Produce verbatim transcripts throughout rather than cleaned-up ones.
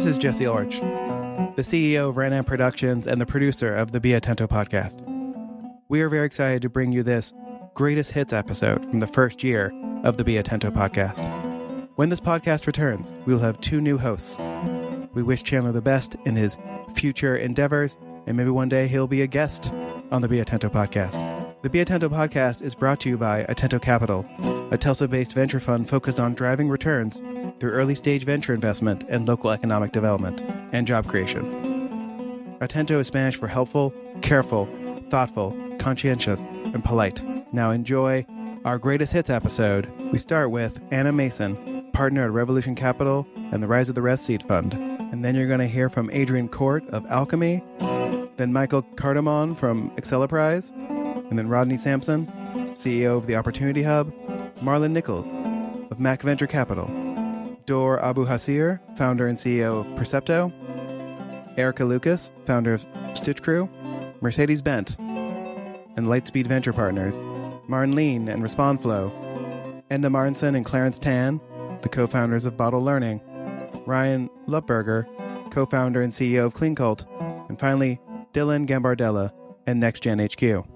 This is Jesse Orch, the C E O of Ran Am Productions and the producer of the Be Atento Podcast. We are very excited to bring you this greatest hits episode from the first year of the Be Atento Podcast. When this podcast returns, we will have two new hosts. We wish Chandler the best in his future endeavors, and maybe one day he'll be a guest on the Be Atento Podcast. The Be Atento Podcast is brought to you by Atento Capital, a Tulsa-based venture fund focused on driving returns through early-stage venture investment and local economic development and job creation. Atento is Spanish for helpful, careful, thoughtful, conscientious, and polite. Now enjoy our greatest hits episode. We start with Anna Mason, partner at Revolution Capital and the Rise of the Rest seed fund. And then you're going to hear from Adrianne Court of Alkami, then Michael Cardamone from Accelerprise, and then Rodney Sampson, C E O of the Opportunity Hub, Marlon Nichols of MaC Venture Capital, Dor Abu-Hasir, founder and C E O of Percepto, Erica Lucas, founder of Stitch Crew, Mercedes Bent, and Lightspeed Venture Partners, Marn Leen and RespondFlow, Enda Martinson and Clarence Tan, the co-founders of Bottle Learning, Ryan Lutberger, co-founder and C E O of CleanCult, and finally, Dylan Gambardella and NextGenHQ.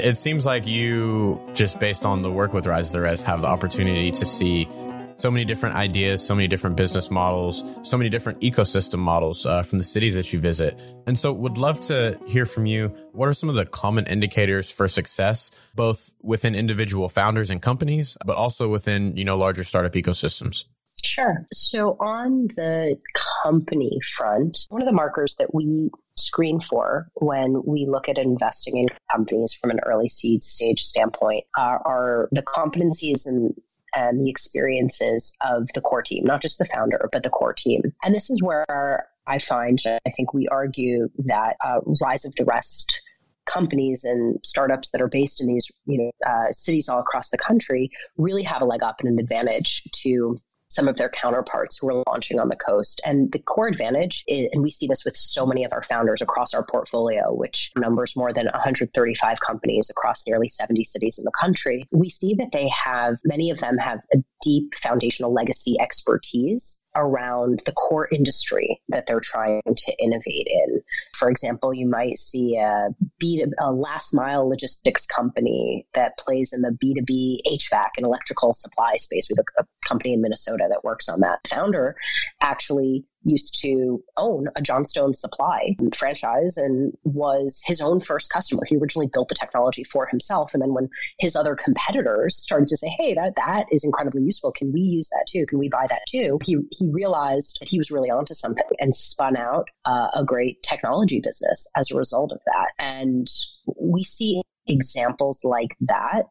It seems like you, just based on the work with Rise of the Rest, have the opportunity to see so many different ideas, so many different business models, so many different ecosystem models uh, from the cities that you visit. And so would love to hear from you. What are some of the common indicators for success, both within individual founders and companies, but also within, you know, larger startup ecosystems? Sure. So on the company front, one of the markers that we screen for when we look at investing in companies from an early seed stage standpoint are, are the competencies and and the experiences of the core team, not just the founder, but the core team. And this is where I find, I think we argue that uh, Rise of the Rest companies and startups that are based in these you know uh, cities all across the country really have a leg up and an advantage to some of their counterparts who are launching on the coast. And the core advantage is, and we see this with so many of our founders across our portfolio, which numbers more than one hundred thirty-five companies across nearly seventy cities in the country, we see that they have, many of them have a deep foundational legacy expertise around the core industry that they're trying to innovate in. For example, you might see a, B two B, a last mile logistics company that plays in the B two B H V A C and electrical supply space. We have a, a company in Minnesota that works on that. Founder actually used to own a Johnstone Supply franchise and was his own first customer. He originally built the technology for himself. And then when his other competitors started to say, hey, that, that is incredibly useful. Can we use that too? Can we buy that too? He he realized that he was really onto something and spun out uh, a great technology business as a result of that. And we see examples like that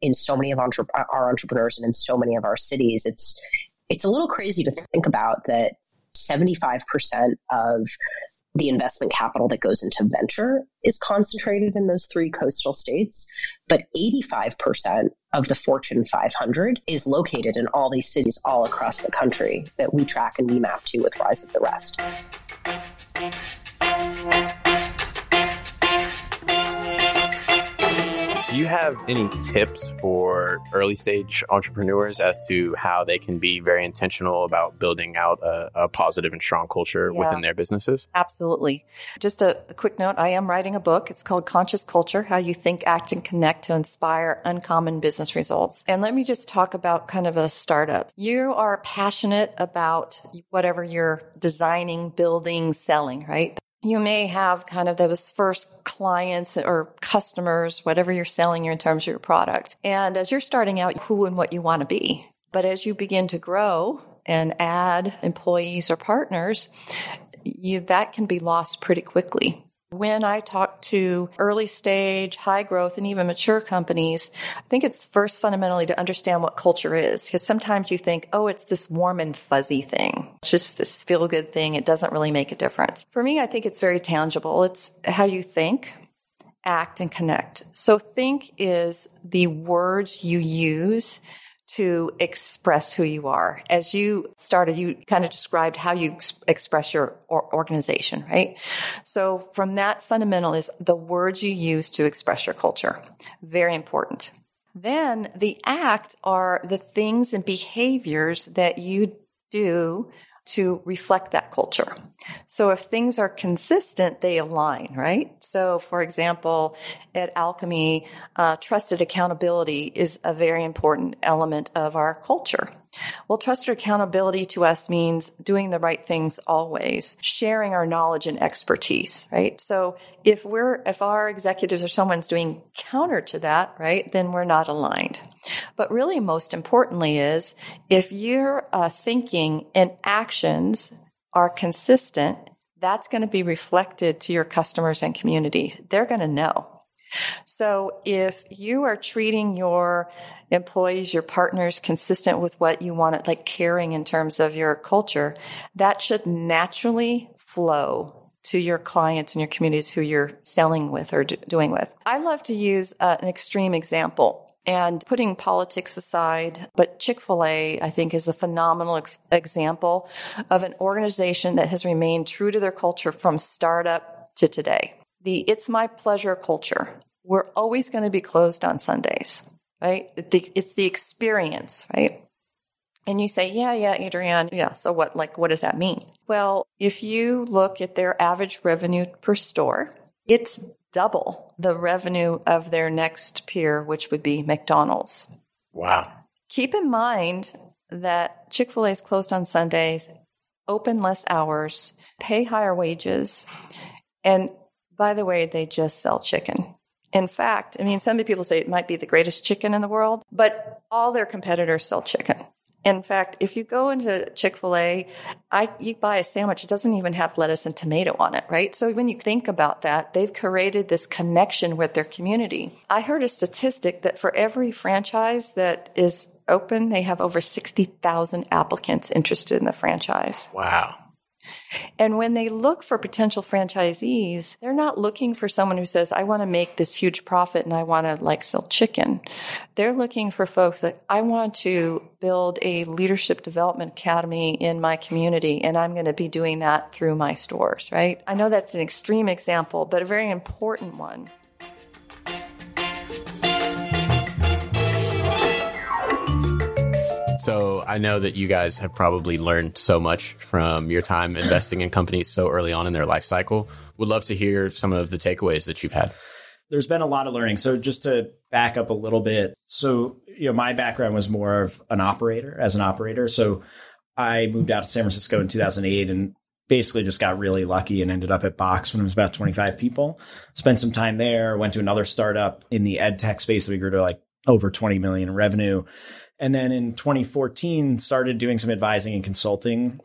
in so many of entre- our entrepreneurs and in so many of our cities. It's, it's a little crazy to think about that seventy-five percent of the investment capital that goes into venture is concentrated in those three coastal states, but eighty-five percent of the Fortune five hundred is located in all these cities all across the country that we track and we map to with Rise of the Rest. Do you have any tips for early stage entrepreneurs as to how they can be very intentional about building out a, a positive and strong culture yeah. within their businesses? Absolutely. Just a, a quick note. I am writing a book. It's called Conscious Culture, How You Think, Act, and Connect to Inspire Uncommon Business Results. And let me just talk about kind of a startup. You are passionate about whatever you're designing, building, selling, right? You may have kind of those first clients or customers, whatever you're selling in terms of your product. And as you're starting out, who and what you want to be. But as you begin to grow and add employees or partners, you, that can be lost pretty quickly. When I talk to early stage, high growth, and even mature companies, I think it's first fundamentally to understand what culture is. Because sometimes you think, oh, it's this warm and fuzzy thing. It's just this feel-good thing. It doesn't really make a difference. For me, I think it's very tangible. It's how you think, act, and connect. So think is the words you use to express who you are. As you started, you kind of described how you ex- express your or- organization, right? So from that fundamental is the words you use to express your culture. Very important. Then the act are the things and behaviors that you do to reflect that culture. So if things are consistent, they align, right? So for example, at Alkami, uh, trusted accountability is a very important element of our culture. Well, trusted accountability to us means doing the right things always, sharing our knowledge and expertise, right? So if we're, if our executives or someone's doing counter to that, right, then we're not aligned. But really, most importantly is if your uh, thinking and actions are consistent, that's going to be reflected to your customers and community. They're going to know. So if you are treating your employees, your partners consistent with what you want, like caring in terms of your culture, that should naturally flow to your clients and your communities who you're selling with or do- doing with. I love to use uh, an extreme example. And putting politics aside, but Chick-fil-A, I think, is a phenomenal ex- example of an organization that has remained true to their culture from startup to today. The it's my pleasure culture. We're always going to be closed on Sundays, right? It's the experience, right? And you say, yeah, yeah, Adrianne, yeah, so what, like, what does that mean? Well, if you look at their average revenue per store, it's double the revenue of their next peer, which would be McDonald's. Wow. Keep in mind that Chick-fil-A is closed on Sundays, open less hours, pay higher wages, and by the way, they just sell chicken. In fact, I mean, some people say it might be the greatest chicken in the world, but all their competitors sell chicken. In fact, if you go into Chick-fil-A, I, you buy a sandwich, it doesn't even have lettuce and tomato on it, right? So when you think about that, they've created this connection with their community. I heard a statistic that for every franchise that is open, they have over sixty thousand applicants interested in the franchise. Wow. And when they look for potential franchisees, they're not looking for someone who says, I want to make this huge profit and I want to like sell chicken. They're looking for folks that I want to build a leadership development academy in my community, and I'm going to be doing that through my stores, right? I know that's an extreme example, but a very important one. So I know that you guys have probably learned so much from your time investing in companies so early on in their life cycle. Would love to hear some of the takeaways that you've had. There's been a lot of learning. So just to back up a little bit. So, you know, my background was more of an operator as an operator. So I moved out to San Francisco in two thousand eight and basically just got really lucky and ended up at Box when it was about twenty-five people. Spent some time there, went to another startup in the ed tech space that we grew to like over twenty million in revenue. And then in twenty fourteen, started doing some advising and consulting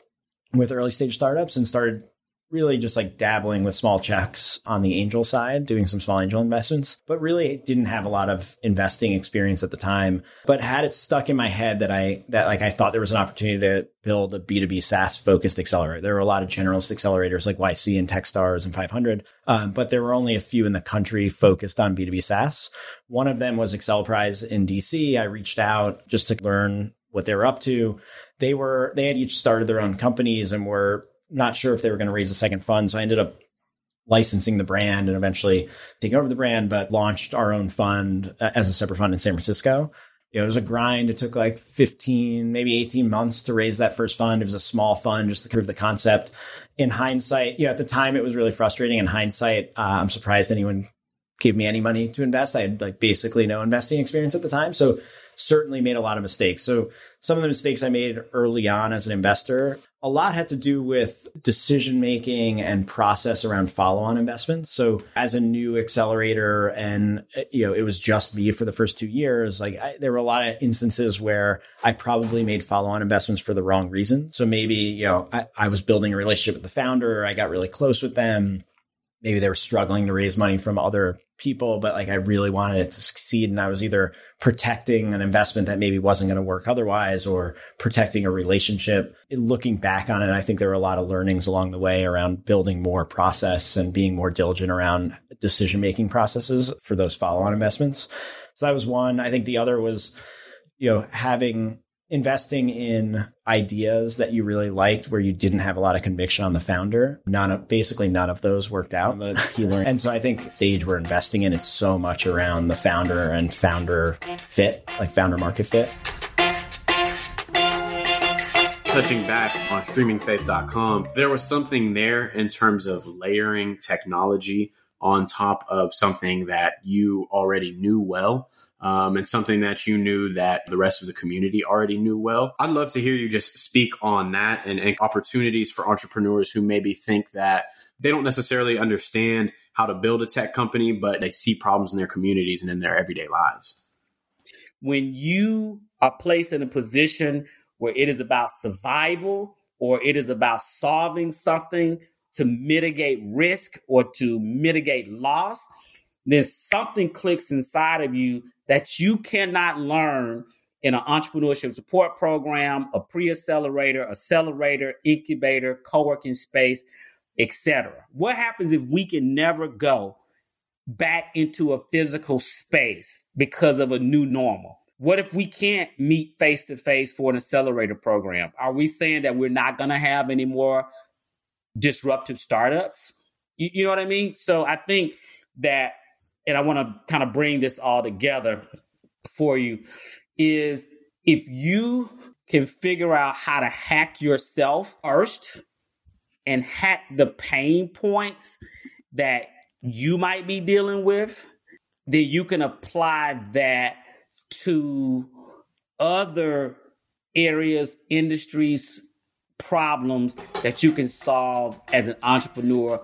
with early stage startups and started really just like dabbling with small checks on the angel side, doing some small angel investments, but really didn't have a lot of investing experience at the time, but had it stuck in my head that I, that like I thought there was an opportunity to build a B two B SaaS focused accelerator. There were a lot of generalist accelerators like Y C and Techstars and five hundred, um, but there were only a few in the country focused on B two B SaaS. One of them was Accelerprise in D C. I reached out just to learn what they were up to. They were, they had each started their own companies and were not sure if they were going to raise a second fund. So I ended up licensing the brand and eventually taking over the brand, but launched our own fund as a separate fund in San Francisco. It was a grind. It took like fifteen, maybe eighteen months to raise that first fund. It was a small fund just to prove the concept. In hindsight, you know, at the time it was really frustrating. In hindsight, uh, I'm surprised anyone gave me any money to invest. I had like basically no investing experience at the time. So certainly made a lot of mistakes. So some of the mistakes I made early on as an investor, a lot had to do with decision-making and process around follow-on investments. So as a new accelerator and, you know, it was just me for the first two years, like I, there were a lot of instances where I probably made follow-on investments for the wrong reason. So maybe, you know, I, I was building a relationship with the founder. I got really close with them. Maybe they were struggling to raise money from other people, but like I really wanted it to succeed. And I was either protecting an investment that maybe wasn't going to work otherwise or protecting a relationship. Looking back on it, I think there were a lot of learnings along the way around building more process and being more diligent around decision-making processes for those follow-on investments. So that was one. I think the other was, you know, having investing in ideas that you really liked where you didn't have a lot of conviction on the founder. None of, basically none of those worked out. He learned. And so I think the stage we're investing in, it's so much around the founder and founder fit, like founder market fit. Touching back on streaming faith dot com, there was something there in terms of layering technology on top of something that you already knew well. Um, and something that you knew that the rest of the community already knew well. I'd love to hear you just speak on that and, and opportunities for entrepreneurs who maybe think that they don't necessarily understand how to build a tech company, but they see problems in their communities and in their everyday lives. When you are placed in a position where it is about survival or it is about solving something to mitigate risk or to mitigate loss, then something clicks inside of you that you cannot learn in an entrepreneurship support program, a pre-accelerator, accelerator, incubator, co-working space, et cetera. What happens if we can never go back into a physical space because of a new normal? What if we can't meet face-to-face for an accelerator program? Are we saying that we're not going to have any more disruptive startups? You, you know what I mean? So I think that... and I want to kind of bring this all together for you, is if you can figure out how to hack yourself first and hack the pain points that you might be dealing with, then you can apply that to other areas, industries, problems that you can solve as an entrepreneur,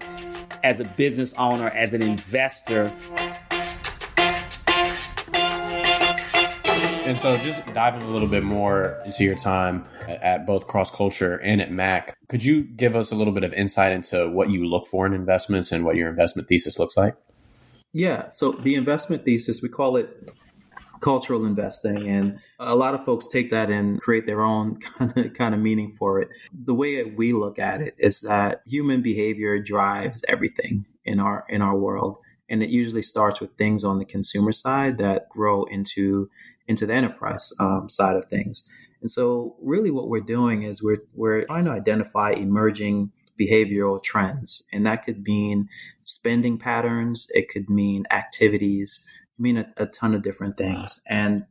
as a business owner, as an investor. And so just diving a little bit more into your time at both Cross Culture and at MaC, could you give us a little bit of insight into what you look for in investments and what your investment thesis looks like? Yeah. So the investment thesis, we call it cultural investing. And a lot of folks take that and create their own kind of, kind of meaning for it. The way that we look at it is that human behavior drives everything in our in our world. And it usually starts with things on the consumer side that grow into into the enterprise um, side of things. And so really what we're doing is we're we're trying to identify emerging behavioral trends. And that could mean spending patterns. It could mean activities, mean a, a ton of different things. And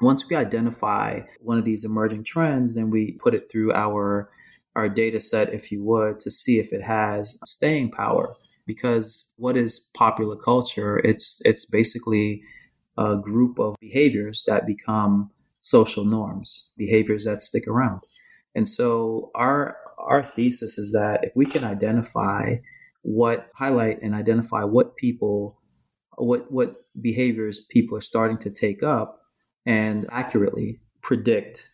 once we identify one of these emerging trends, then we put it through our our data set, if you would, to see if it has staying power. Because what is popular culture? It's it's basically a group of behaviors that become social norms, behaviors that stick around. And so our our thesis is that if we can identify what highlight and identify what people what what behaviors people are starting to take up and accurately predict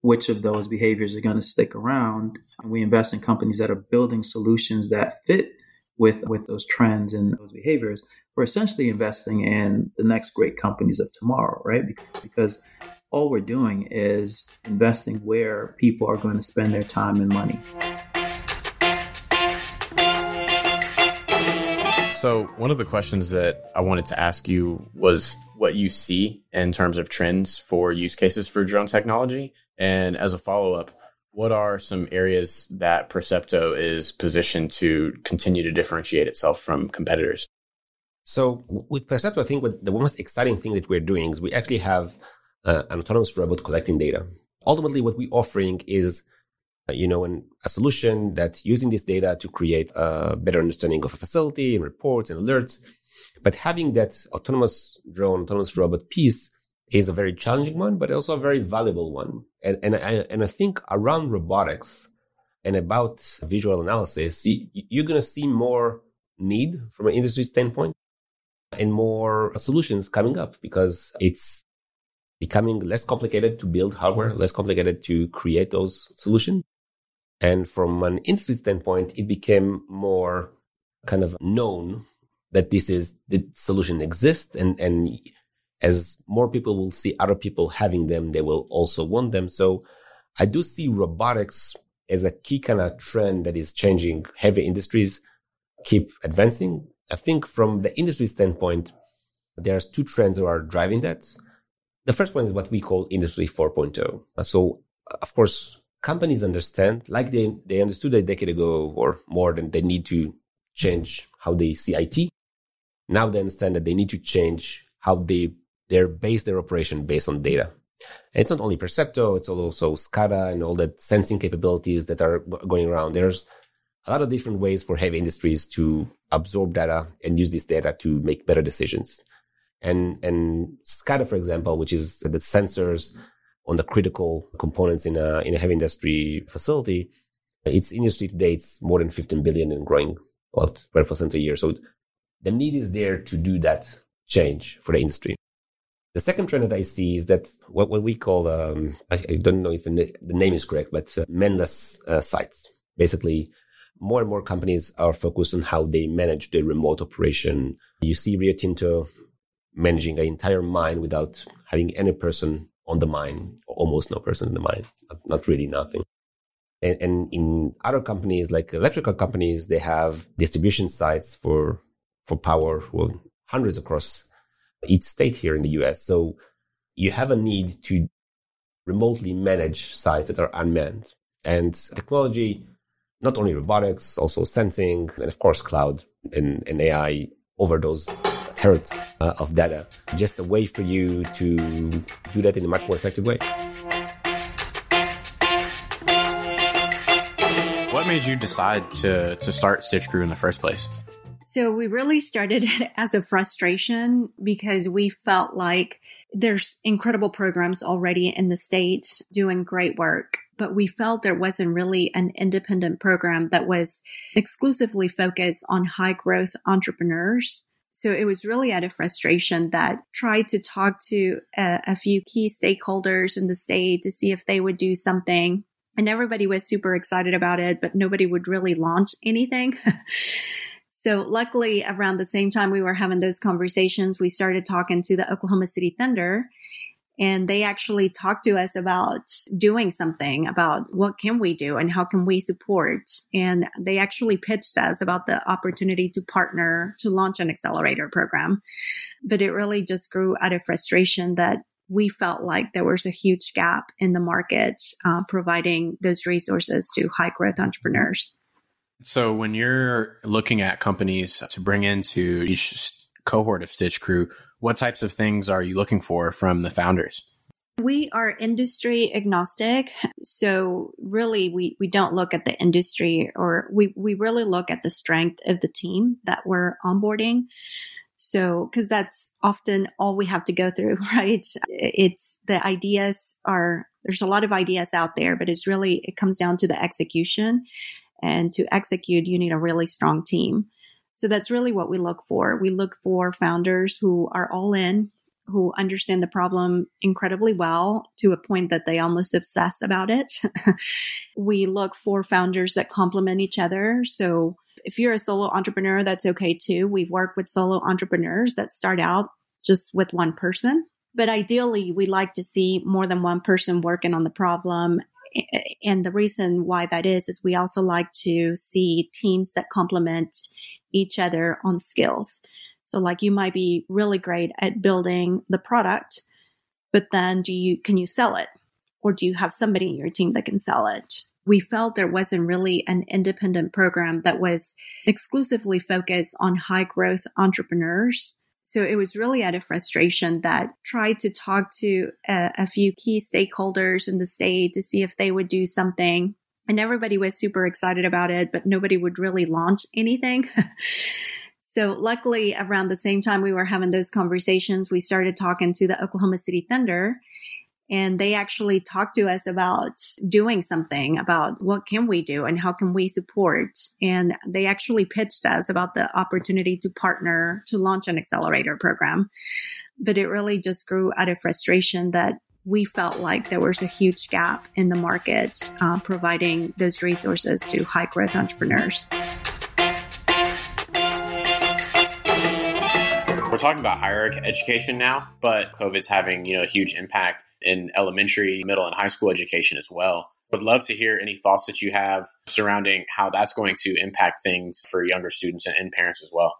which of those behaviors are going to stick around. And we invest in companies that are building solutions that fit with, with those trends and those behaviors. We're essentially investing in the next great companies of tomorrow, right? Because, because all we're doing is investing where people are going to spend their time and money. So one of the questions that I wanted to ask you was what you see in terms of trends for use cases for drone technology. And as a follow-up, what are some areas that Percepto is positioned to continue to differentiate itself from competitors? So with Percepto, I think what the most exciting thing that we're doing is we actually have uh, an autonomous robot collecting data. Ultimately, what we're offering is you know, and a solution that's using this data to create a better understanding of a facility and reports and alerts. But having that autonomous drone, autonomous robot piece is a very challenging one, but also a very valuable one. And and I, and I think around robotics and about visual analysis, you're going to see more need from an industry standpoint and more solutions coming up because it's becoming less complicated to build hardware, less complicated to create those solutions. And from an industry standpoint, it became more kind of known that this is the solution exists. And, and as more people will see other people having them, they will also want them. So I do see robotics as a key kind of trend that is changing. Heavy industries keep advancing. I think from the industry standpoint, there's two trends that are driving that. The first one is what we call Industry four point oh. So, of course, companies understand, like they, they understood a decade ago or more, than they need to change how they see I T. Now they understand that they need to change how they their base their operation based on data. And it's not only Percepto, it's also SCADA and all that sensing capabilities that are going around. There's a lot of different ways for heavy industries to absorb data and use this data to make better decisions. And and SCADA, for example, which is the sensors on the critical components in a in a heavy industry facility, its industry today it's more than fifteen billion and growing about twelve percent a year. So the need is there to do that change for the industry. The second trend that I see is that what, what we call, um, I, I don't know if the name is correct, but uh, manless uh, sites. Basically, more and more companies are focused on how they manage their remote operation. You see Rio Tinto managing an entire mine without having any person on the mine, or almost no person in the mine, not really nothing. And, and in other companies, like electrical companies, they have distribution sites for for power, well, hundreds across each state here in the U S. So you have a need to remotely manage sites that are unmanned. And technology, not only robotics, also sensing, and of course cloud and, and A I over those terabytes uh, of data. Just a way for you to do that in a much more effective way. What made you decide to, to start Stitch Crew in the first place? So we really started it as a frustration because we felt like there's incredible programs already in the States doing great work, but we felt there wasn't really an independent program that was exclusively focused on high growth entrepreneurs. So it was really out of frustration that tried to talk to a, a few key stakeholders in the state to see if they would do something. And everybody was super excited about it, but nobody would really launch anything. So luckily, around the same time we were having those conversations, we started talking to the Oklahoma City Thunder, and they actually talked to us about doing something, about what can we do and how can we support. And they actually pitched us about the opportunity to partner to launch an accelerator program. But it really just grew out of frustration that we felt like there was a huge gap in the market uh, providing those resources to high-growth entrepreneurs. So when you're looking at companies to bring into each cohort of Stitch Crew, what types of things are you looking for from the founders? We are industry agnostic. So really, we, we don't look at the industry, or we, we really look at the strength of the team that we're onboarding. So, because that's often all we have to go through, right? It's the ideas are, there's a lot of ideas out there, but it's really, it comes down to the execution. And to execute, you need a really strong team. So that's really what we look for. We look for founders who are all in, who understand the problem incredibly well to a point that they almost obsess about it. We look for founders that complement each other. So if you're a solo entrepreneur, that's okay too. We work with solo entrepreneurs that start out just with one person. But ideally, we like to see more than one person working on the problem. And the reason why that is, is we also like to see teams that complement each other on skills. So like you might be really great at building the product, but then do you, can you sell it? Or do you have somebody in your team that can sell it? We felt there wasn't really an independent program that was exclusively focused on high growth entrepreneurs. So it was really out of frustration that tried to talk to a, a few key stakeholders in the state to see if they would do something. And everybody was super excited about it, but nobody would really launch anything. So luckily, around the same time we were having those conversations, we started talking to the Oklahoma City Thunder. And they actually talked to us about doing something, about what can we do and how can we support. And they actually pitched us about the opportunity to partner to launch an accelerator program. But it really just grew out of frustration that we felt like there was a huge gap in the market uh, providing those resources to high-growth entrepreneurs. We're talking about higher education now, but COVID's having, you know, a huge impact in elementary, middle, and high school education as well. Would love to hear any thoughts that you have surrounding how that's going to impact things for younger students and parents as well.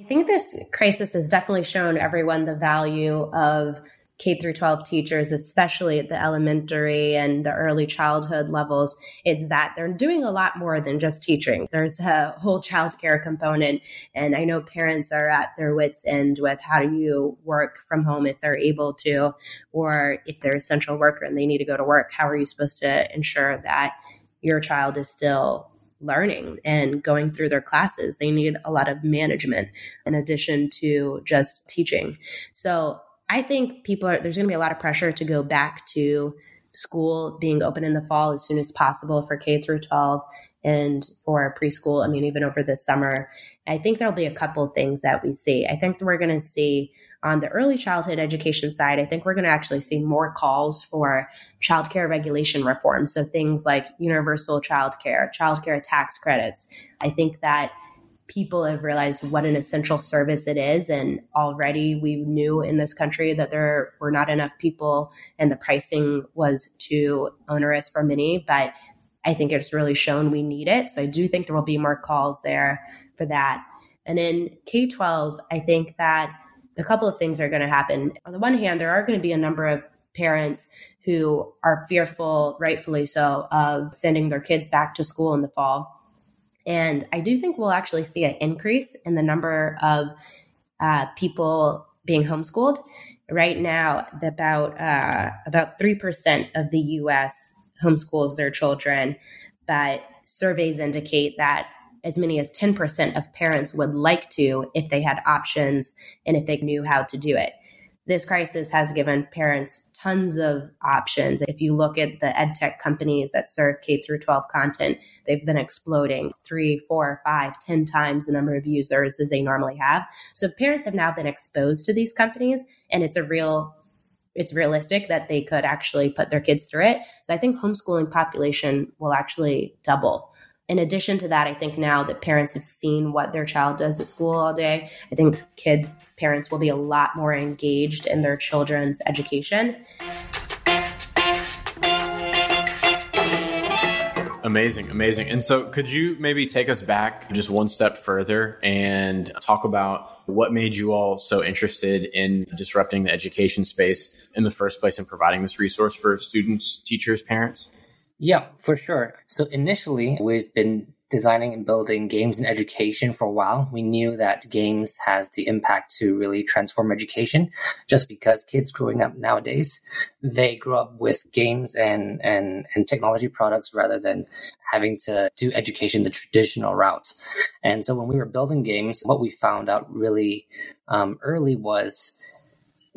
I think this crisis has definitely shown everyone the value of K through twelve teachers, especially at the elementary and the early childhood levels, it's that they're doing a lot more than just teaching. There's a whole childcare component. And I know parents are at their wits' end with how do you work from home if they're able to, or if they're an essential worker and they need to go to work, how are you supposed to ensure that your child is still learning and going through their classes? They need a lot of management in addition to just teaching. So I think people are, there's going to be a lot of pressure to go back to school being open in the fall as soon as possible for K through twelve and for preschool. I mean, even over this summer, I think there'll be a couple things that we see. I think we're going to see on the early childhood education side, I think we're going to actually see more calls for childcare regulation reform. So things like universal childcare, childcare tax credits. I think that people have realized what an essential service it is. And already we knew in this country that there were not enough people and the pricing was too onerous for many, but I think it's really shown we need it. So I do think there will be more calls there for that. And in K twelve, I think that a couple of things are going to happen. On the one hand, there are going to be a number of parents who are fearful, rightfully so, of sending their kids back to school in the fall. And I do think we'll actually see an increase in the number of uh, people being homeschooled. Right now, about uh, about three percent of the U S homeschools their children, but surveys indicate that as many as ten percent of parents would like to if they had options and if they knew how to do it. This crisis has given parents tons of options. If you look at the edtech companies that serve K through twelve content, they've been exploding three, four, five, ten times the number of users as they normally have. So parents have now been exposed to these companies, and it's a real, it's realistic that they could actually put their kids through it. So I think homeschooling population will actually double. In addition to that, I think now that parents have seen what their child does at school all day, I think kids, parents will be a lot more engaged in their children's education. Amazing, amazing. And so could you maybe take us back just one step further and talk about what made you all so interested in disrupting the education space in the first place and providing this resource for students, teachers, parents? Yeah, for sure. So initially, we've been designing and building games in education for a while. We knew that games has the impact to really transform education just because kids growing up nowadays, they grow up with games and, and, and technology products rather than having to do education the traditional route. And so when we were building games, what we found out really um, early was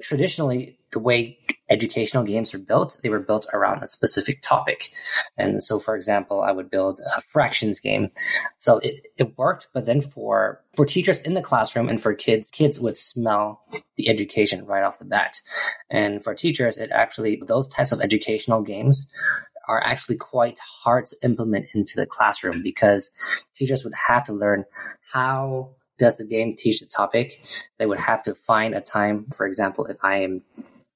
traditionally, the way educational games are built, they were built around a specific topic. And so, for example, I would build a fractions game. So it, it worked, but then for for teachers in the classroom and for kids, kids would smell the education right off the bat. And for teachers, it actually, those types of educational games are actually quite hard to implement into the classroom because teachers would have to learn how does the game teach the topic. They would have to find a time, for example, if I am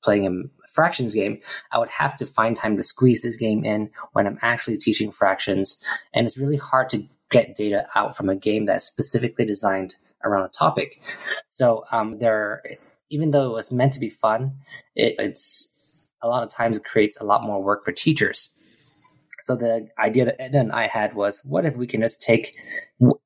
playing a fractions game, I would have to find time to squeeze this game in when I'm actually teaching fractions. And it's really hard to get data out from a game that's specifically designed around a topic. So um, there, even though it was meant to be fun, it, it's a lot of times it creates a lot more work for teachers. So the idea that Edna and I had was, what if we can just take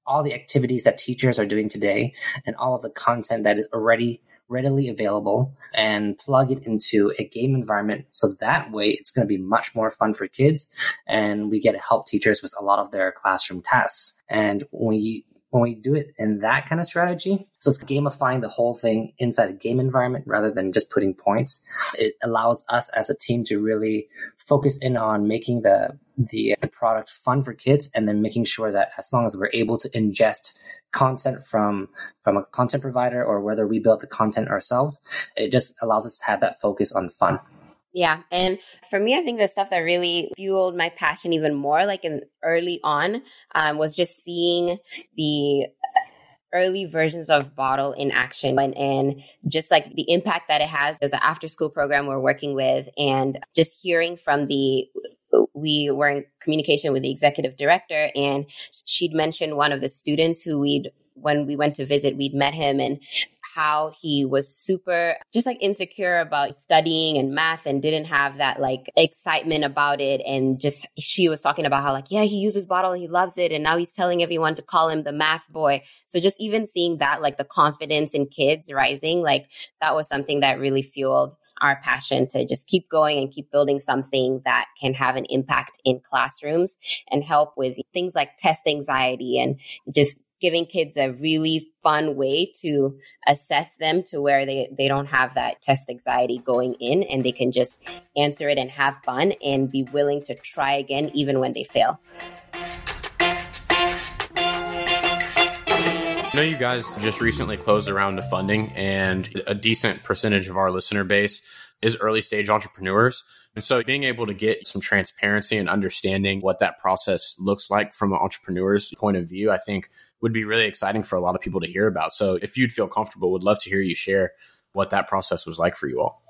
all the activities that teachers are doing today and all of the content that is already readily available and plug it into a game environment. So that way it's going to be much more fun for kids. And we get to help teachers with a lot of their classroom tasks. And when we, when we do it in that kind of strategy, so it's gamifying the whole thing inside a game environment rather than just putting points. It allows us as a team to really focus in on making the the, the product fun for kids and then making sure that as long as we're able to ingest content from, from a content provider or whether we build the content ourselves, it just allows us to have that focus on fun. Yeah. And for me, I think the stuff that really fueled my passion even more, like in early on, um, was just seeing the early versions of Bottle in action and, and just like the impact that it has. There's an after school program we're working with and just hearing from the we were in communication with the executive director and she'd mentioned one of the students who we'd, when we went to visit, we'd met him and how he was super just like insecure about studying and math and didn't have that like excitement about it. And just she was talking about how like, yeah, he uses Bottle, he loves it. And now he's telling everyone to call him the math boy. So just even seeing that, like the confidence in kids rising, like that was something that really fueled our passion to just keep going and keep building something that can have an impact in classrooms and help with things like test anxiety and just giving kids a really fun way to assess them to where they, they don't have that test anxiety going in and they can just answer it and have fun and be willing to try again, even when they fail. I know you guys just recently closed a round of funding, and a decent percentage of our listener base is early stage entrepreneurs. And so being able to get some transparency and understanding what that process looks like from an entrepreneur's point of view, I think would be really exciting for a lot of people to hear about. So if you'd feel comfortable, would love to hear you share what that process was like for you all.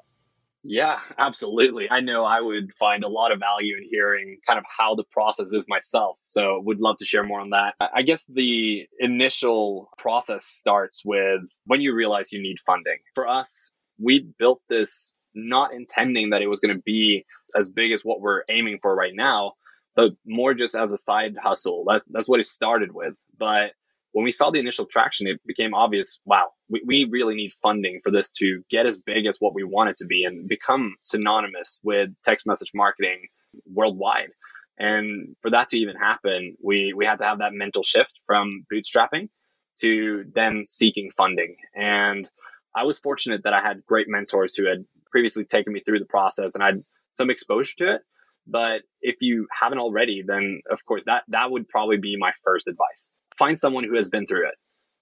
Yeah, absolutely. I know I would find a lot of value in hearing kind of how the process is myself. So would love to share more on that. I guess the initial process starts with when you realize you need funding. For us, we built this not intending that it was going to be as big as what we're aiming for right now, but more just as a side hustle. That's that's what it started with. But when we saw the initial traction, it became obvious, wow, we, we really need funding for this to get as big as what we want it to be and become synonymous with text message marketing worldwide. And for that to even happen, we, we had to have that mental shift from bootstrapping to then seeking funding. And I was fortunate that I had great mentors who had previously taken me through the process and I had some exposure to it. But if you haven't already, then of course, that, that would probably be my first advice. Find someone who has been through it.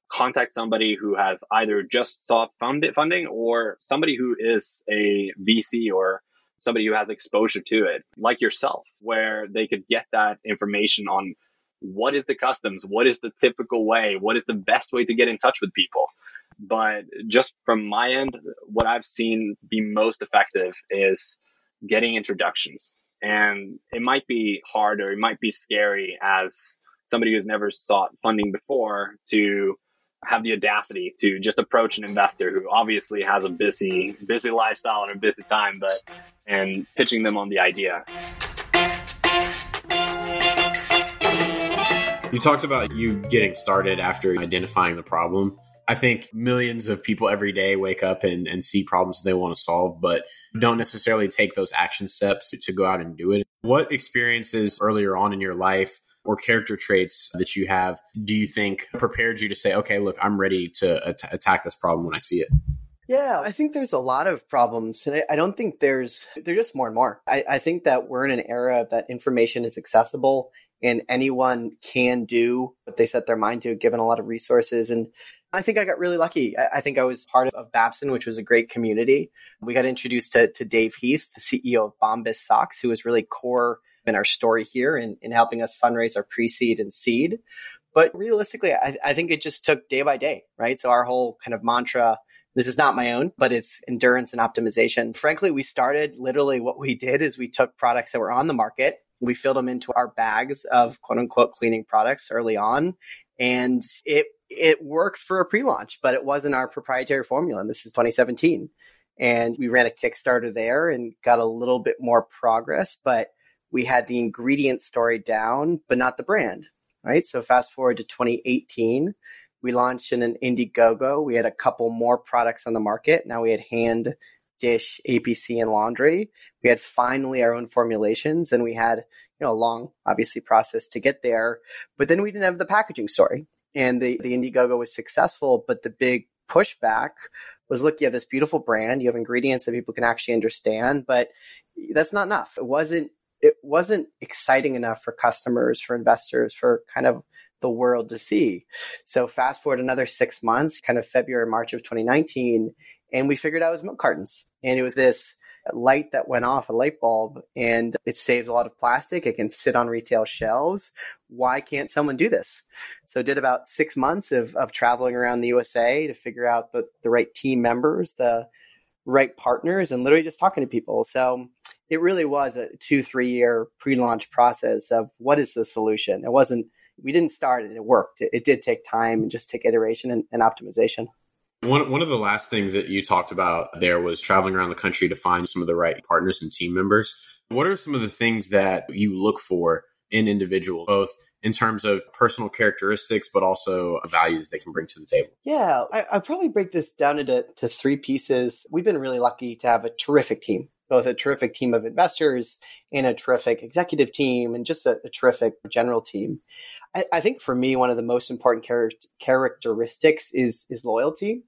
Contact somebody who has either just sought fund funding or somebody who is a V C or somebody who has exposure to it, like yourself, where they could get that information on what is the customs, what is the typical way, what is the best way to get in touch with people. But just from my end, what I've seen be most effective is getting introductions. And it might be hard or it might be scary as somebody who's never sought funding before to have the audacity to just approach an investor who obviously has a busy, busy lifestyle and a busy time, but and pitching them on the idea. You talked about you getting started after identifying the problem. I think millions of people every day wake up and, and see problems they want to solve, but don't necessarily take those action steps to go out and do it. What experiences earlier on in your life or character traits that you have, do you think prepared you to say, okay, look, I'm ready to at- attack this problem when I see it? Yeah, I think there's a lot of problems. And I, I don't think there's, they're just more and more. I, I think that we're in an era that information is accessible and anyone can do what they set their mind to, given a lot of resources. And I think I got really lucky. I, I think I was part of, of Babson, which was a great community. We got introduced to, to Dave Heath, the C E O of Bombas Socks, who was really core in our story here and in, in helping us fundraise our pre-seed and seed. But realistically, I, I think it just took day by day, right? So our whole kind of mantra, this is not my own, but it's endurance and optimization. Frankly, we started literally what we did is we took products that were on the market. We filled them into our bags of quote unquote cleaning products early on. And it it worked for a pre-launch, but it wasn't our proprietary formula. And this is twenty seventeen. And we ran a Kickstarter there and got a little bit more progress, but we had the ingredient story down, but not the brand, right? So fast forward to twenty eighteen, we launched in an Indiegogo. We had a couple more products on the market. Now we had hand, dish, A P C, and laundry. We had finally our own formulations, and we had, you know, a long, obviously, process to get there. But then we didn't have the packaging story. And the, the Indiegogo was successful, but the big pushback was, look, you have this beautiful brand. You have ingredients that people can actually understand, but that's not enough. It wasn't It wasn't exciting enough for customers, for investors, for kind of the world to see. So fast forward another six months, kind of February, March of twenty nineteen, and we figured out it was milk cartons. And it was this light that went off, a light bulb, and it saves a lot of plastic. It can sit on retail shelves. Why can't someone do this? So I did about six months of, of traveling around the U S A to figure out the, the right team members, the right partners, and literally just talking to people. So it really was a two, three year pre-launch process of what is the solution? It wasn't, we didn't start and it worked. It, it did take time and just take iteration and, and optimization. One one of the last things that you talked about there was traveling around the country to find some of the right partners and team members. What are some of the things that you look for in individuals, both in terms of personal characteristics, but also value that they can bring to the table? Yeah, I, I'll probably break this down into to three pieces. We've been really lucky to have a terrific team, both a terrific team of investors and a terrific executive team and just a, a terrific general team. I, I think for me, one of the most important char- characteristics is is loyalty.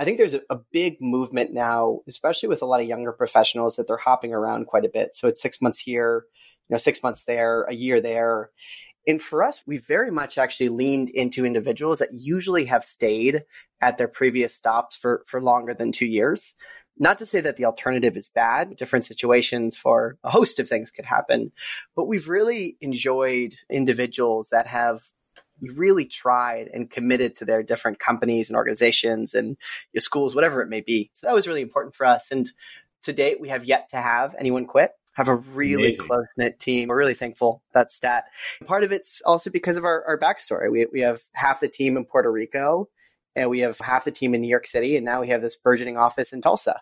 I think there's a, a big movement now, especially with a lot of younger professionals, that they're hopping around quite a bit. So it's six months here, you know, six months there, a year there. And for us, we very much actually leaned into individuals that usually have stayed at their previous stops for, for longer than two years. Not to say that the alternative is bad. Different situations for a host of things could happen. But we've really enjoyed individuals that have really tried and committed to their different companies and organizations and your schools, whatever it may be. So that was really important for us. And to date, we have yet to have anyone quit. Have a really Amazing. Close-knit team. We're really thankful that's that. Part of it's also because of our, our backstory. We we have half the team in Puerto Rico, and we have half the team in New York City, and now we have this burgeoning office in Tulsa.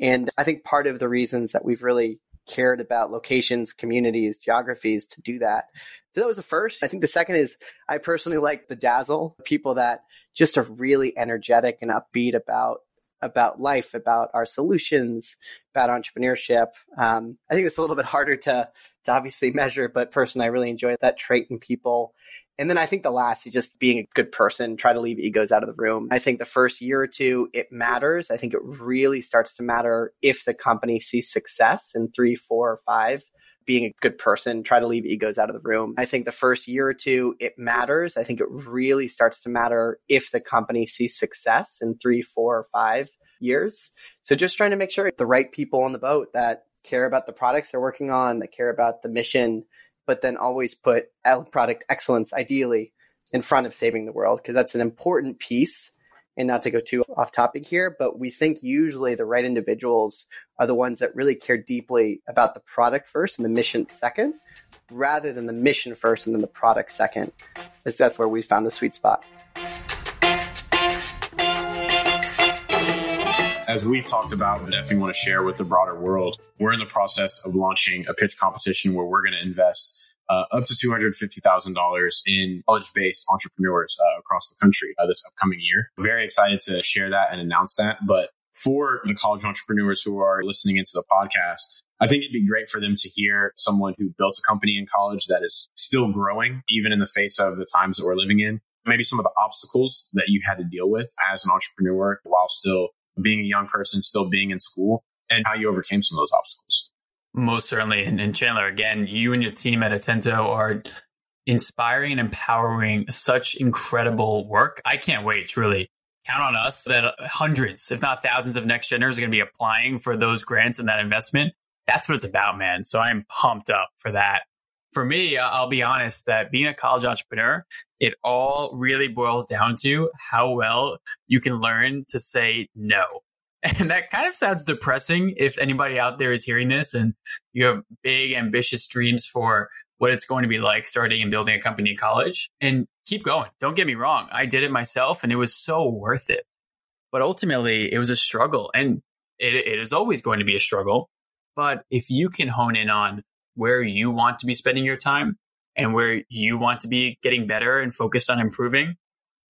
And I think part of the reasons that we've really cared about locations, communities, geographies to do that. So that was the first. I think the second is I personally like the dazzle, people that just are really energetic and upbeat about about life, about our solutions, about entrepreneurship. Um, I think it's a little bit harder to, to obviously measure, but personally, I really enjoy that trait in people. And then I think the last is just being a good person, try to leave egos out of the room. I think the first year or two, it matters. I think it really starts to matter if the company sees success in three, four, or five. Being a good person, try to leave egos out of the room. I think the first year or two, it matters. I think it really starts to matter if the company sees success in three, four, or five years. So just trying to make sure the right people on the boat that care about the products they're working on, that care about the mission, but then always put product excellence, ideally, in front of saving the world, because that's an important piece. And not to go too off topic here, but we think usually the right individuals are the ones that really care deeply about the product first and the mission second, rather than the mission first and then the product second, as that's where we found the sweet spot. As we've talked about, we definitely want to share with the broader world, we're in the process of launching a pitch competition where we're going to invest Uh, up to two hundred fifty thousand dollars in college-based entrepreneurs uh, across the country uh, this upcoming year. Very excited to share that and announce that. But for the college entrepreneurs who are listening into the podcast, I think it'd be great for them to hear someone who built a company in college that is still growing, even in the face of the times that we're living in. Maybe some of the obstacles that you had to deal with as an entrepreneur while still being a young person, still being in school, and how you overcame some of those obstacles. Most certainly. And Chandler, again, you and your team at Atento are inspiring and empowering such incredible work. I can't wait, truly. Count on us that hundreds, if not thousands of NextGeners are going to be applying for those grants and that investment. That's what it's about, man. So I am pumped up for that. For me, I'll be honest that being a college entrepreneur, it all really boils down to how well you can learn to say no. And that kind of sounds depressing if anybody out there is hearing this and you have big, ambitious dreams for what it's going to be like starting and building a company in college. And keep going. Don't get me wrong. I did it myself and it was so worth it. But ultimately, it was a struggle and it, it is always going to be a struggle. But if you can hone in on where you want to be spending your time and where you want to be getting better and focused on improving,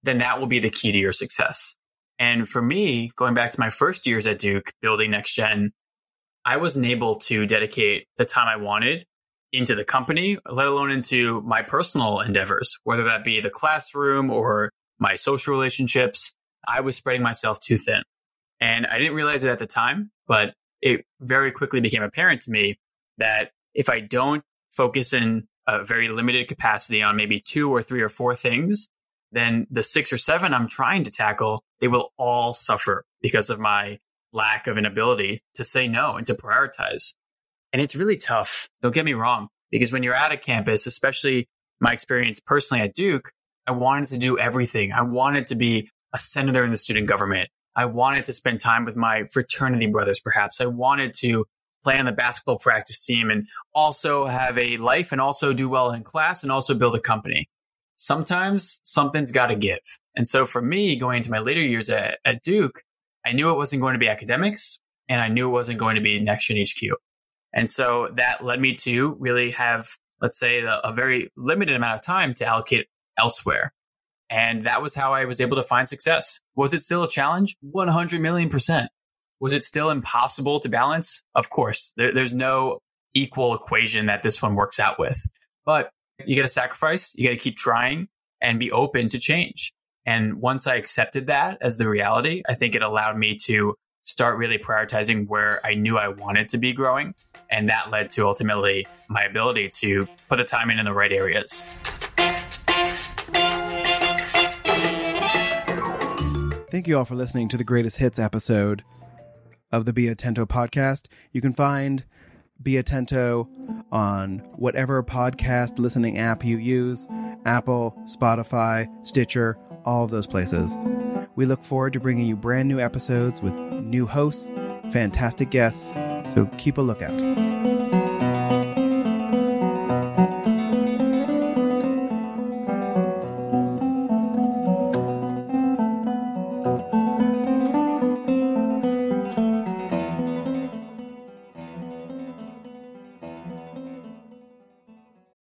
then that will be the key to your success. And for me, going back to my first years at Duke, building NextGen, I wasn't able to dedicate the time I wanted into the company, let alone into my personal endeavors, whether that be the classroom or my social relationships. I was spreading myself too thin. And I didn't realize it at the time, but it very quickly became apparent to me that if I don't focus in a very limited capacity on maybe two or three or four things, then the six or seven I'm trying to tackle, they will all suffer because of my lack of an ability to say no and to prioritize. And it's really tough. Don't get me wrong, because when you're at a campus, especially my experience personally at Duke, I wanted to do everything. I wanted to be a senator in the student government. I wanted to spend time with my fraternity brothers, perhaps. I wanted to play on the basketball practice team and also have a life and also do well in class and also build a company. sometimes something's got to give. And so for me, going into my later years at, at Duke, I knew it wasn't going to be academics and I knew it wasn't going to be NextGen H Q. And so that led me to really have, let's say, a very limited amount of time to allocate elsewhere. And that was how I was able to find success. Was it still a challenge? one hundred million percent. Was it still impossible to balance? Of course, there, there's no equal equation that this one works out with. But you got to sacrifice, you got to keep trying and be open to change. And once I accepted that as the reality, I think it allowed me to start really prioritizing where I knew I wanted to be growing. And that led to ultimately my ability to put the time in in the right areas. Thank you all for listening to the Greatest Hits episode of the Be Atento podcast. You can find Be Atento on whatever podcast listening app you use, Apple, Spotify, Stitcher, all of those places. We look forward to bringing you brand new episodes with new hosts, fantastic guests, so keep a lookout.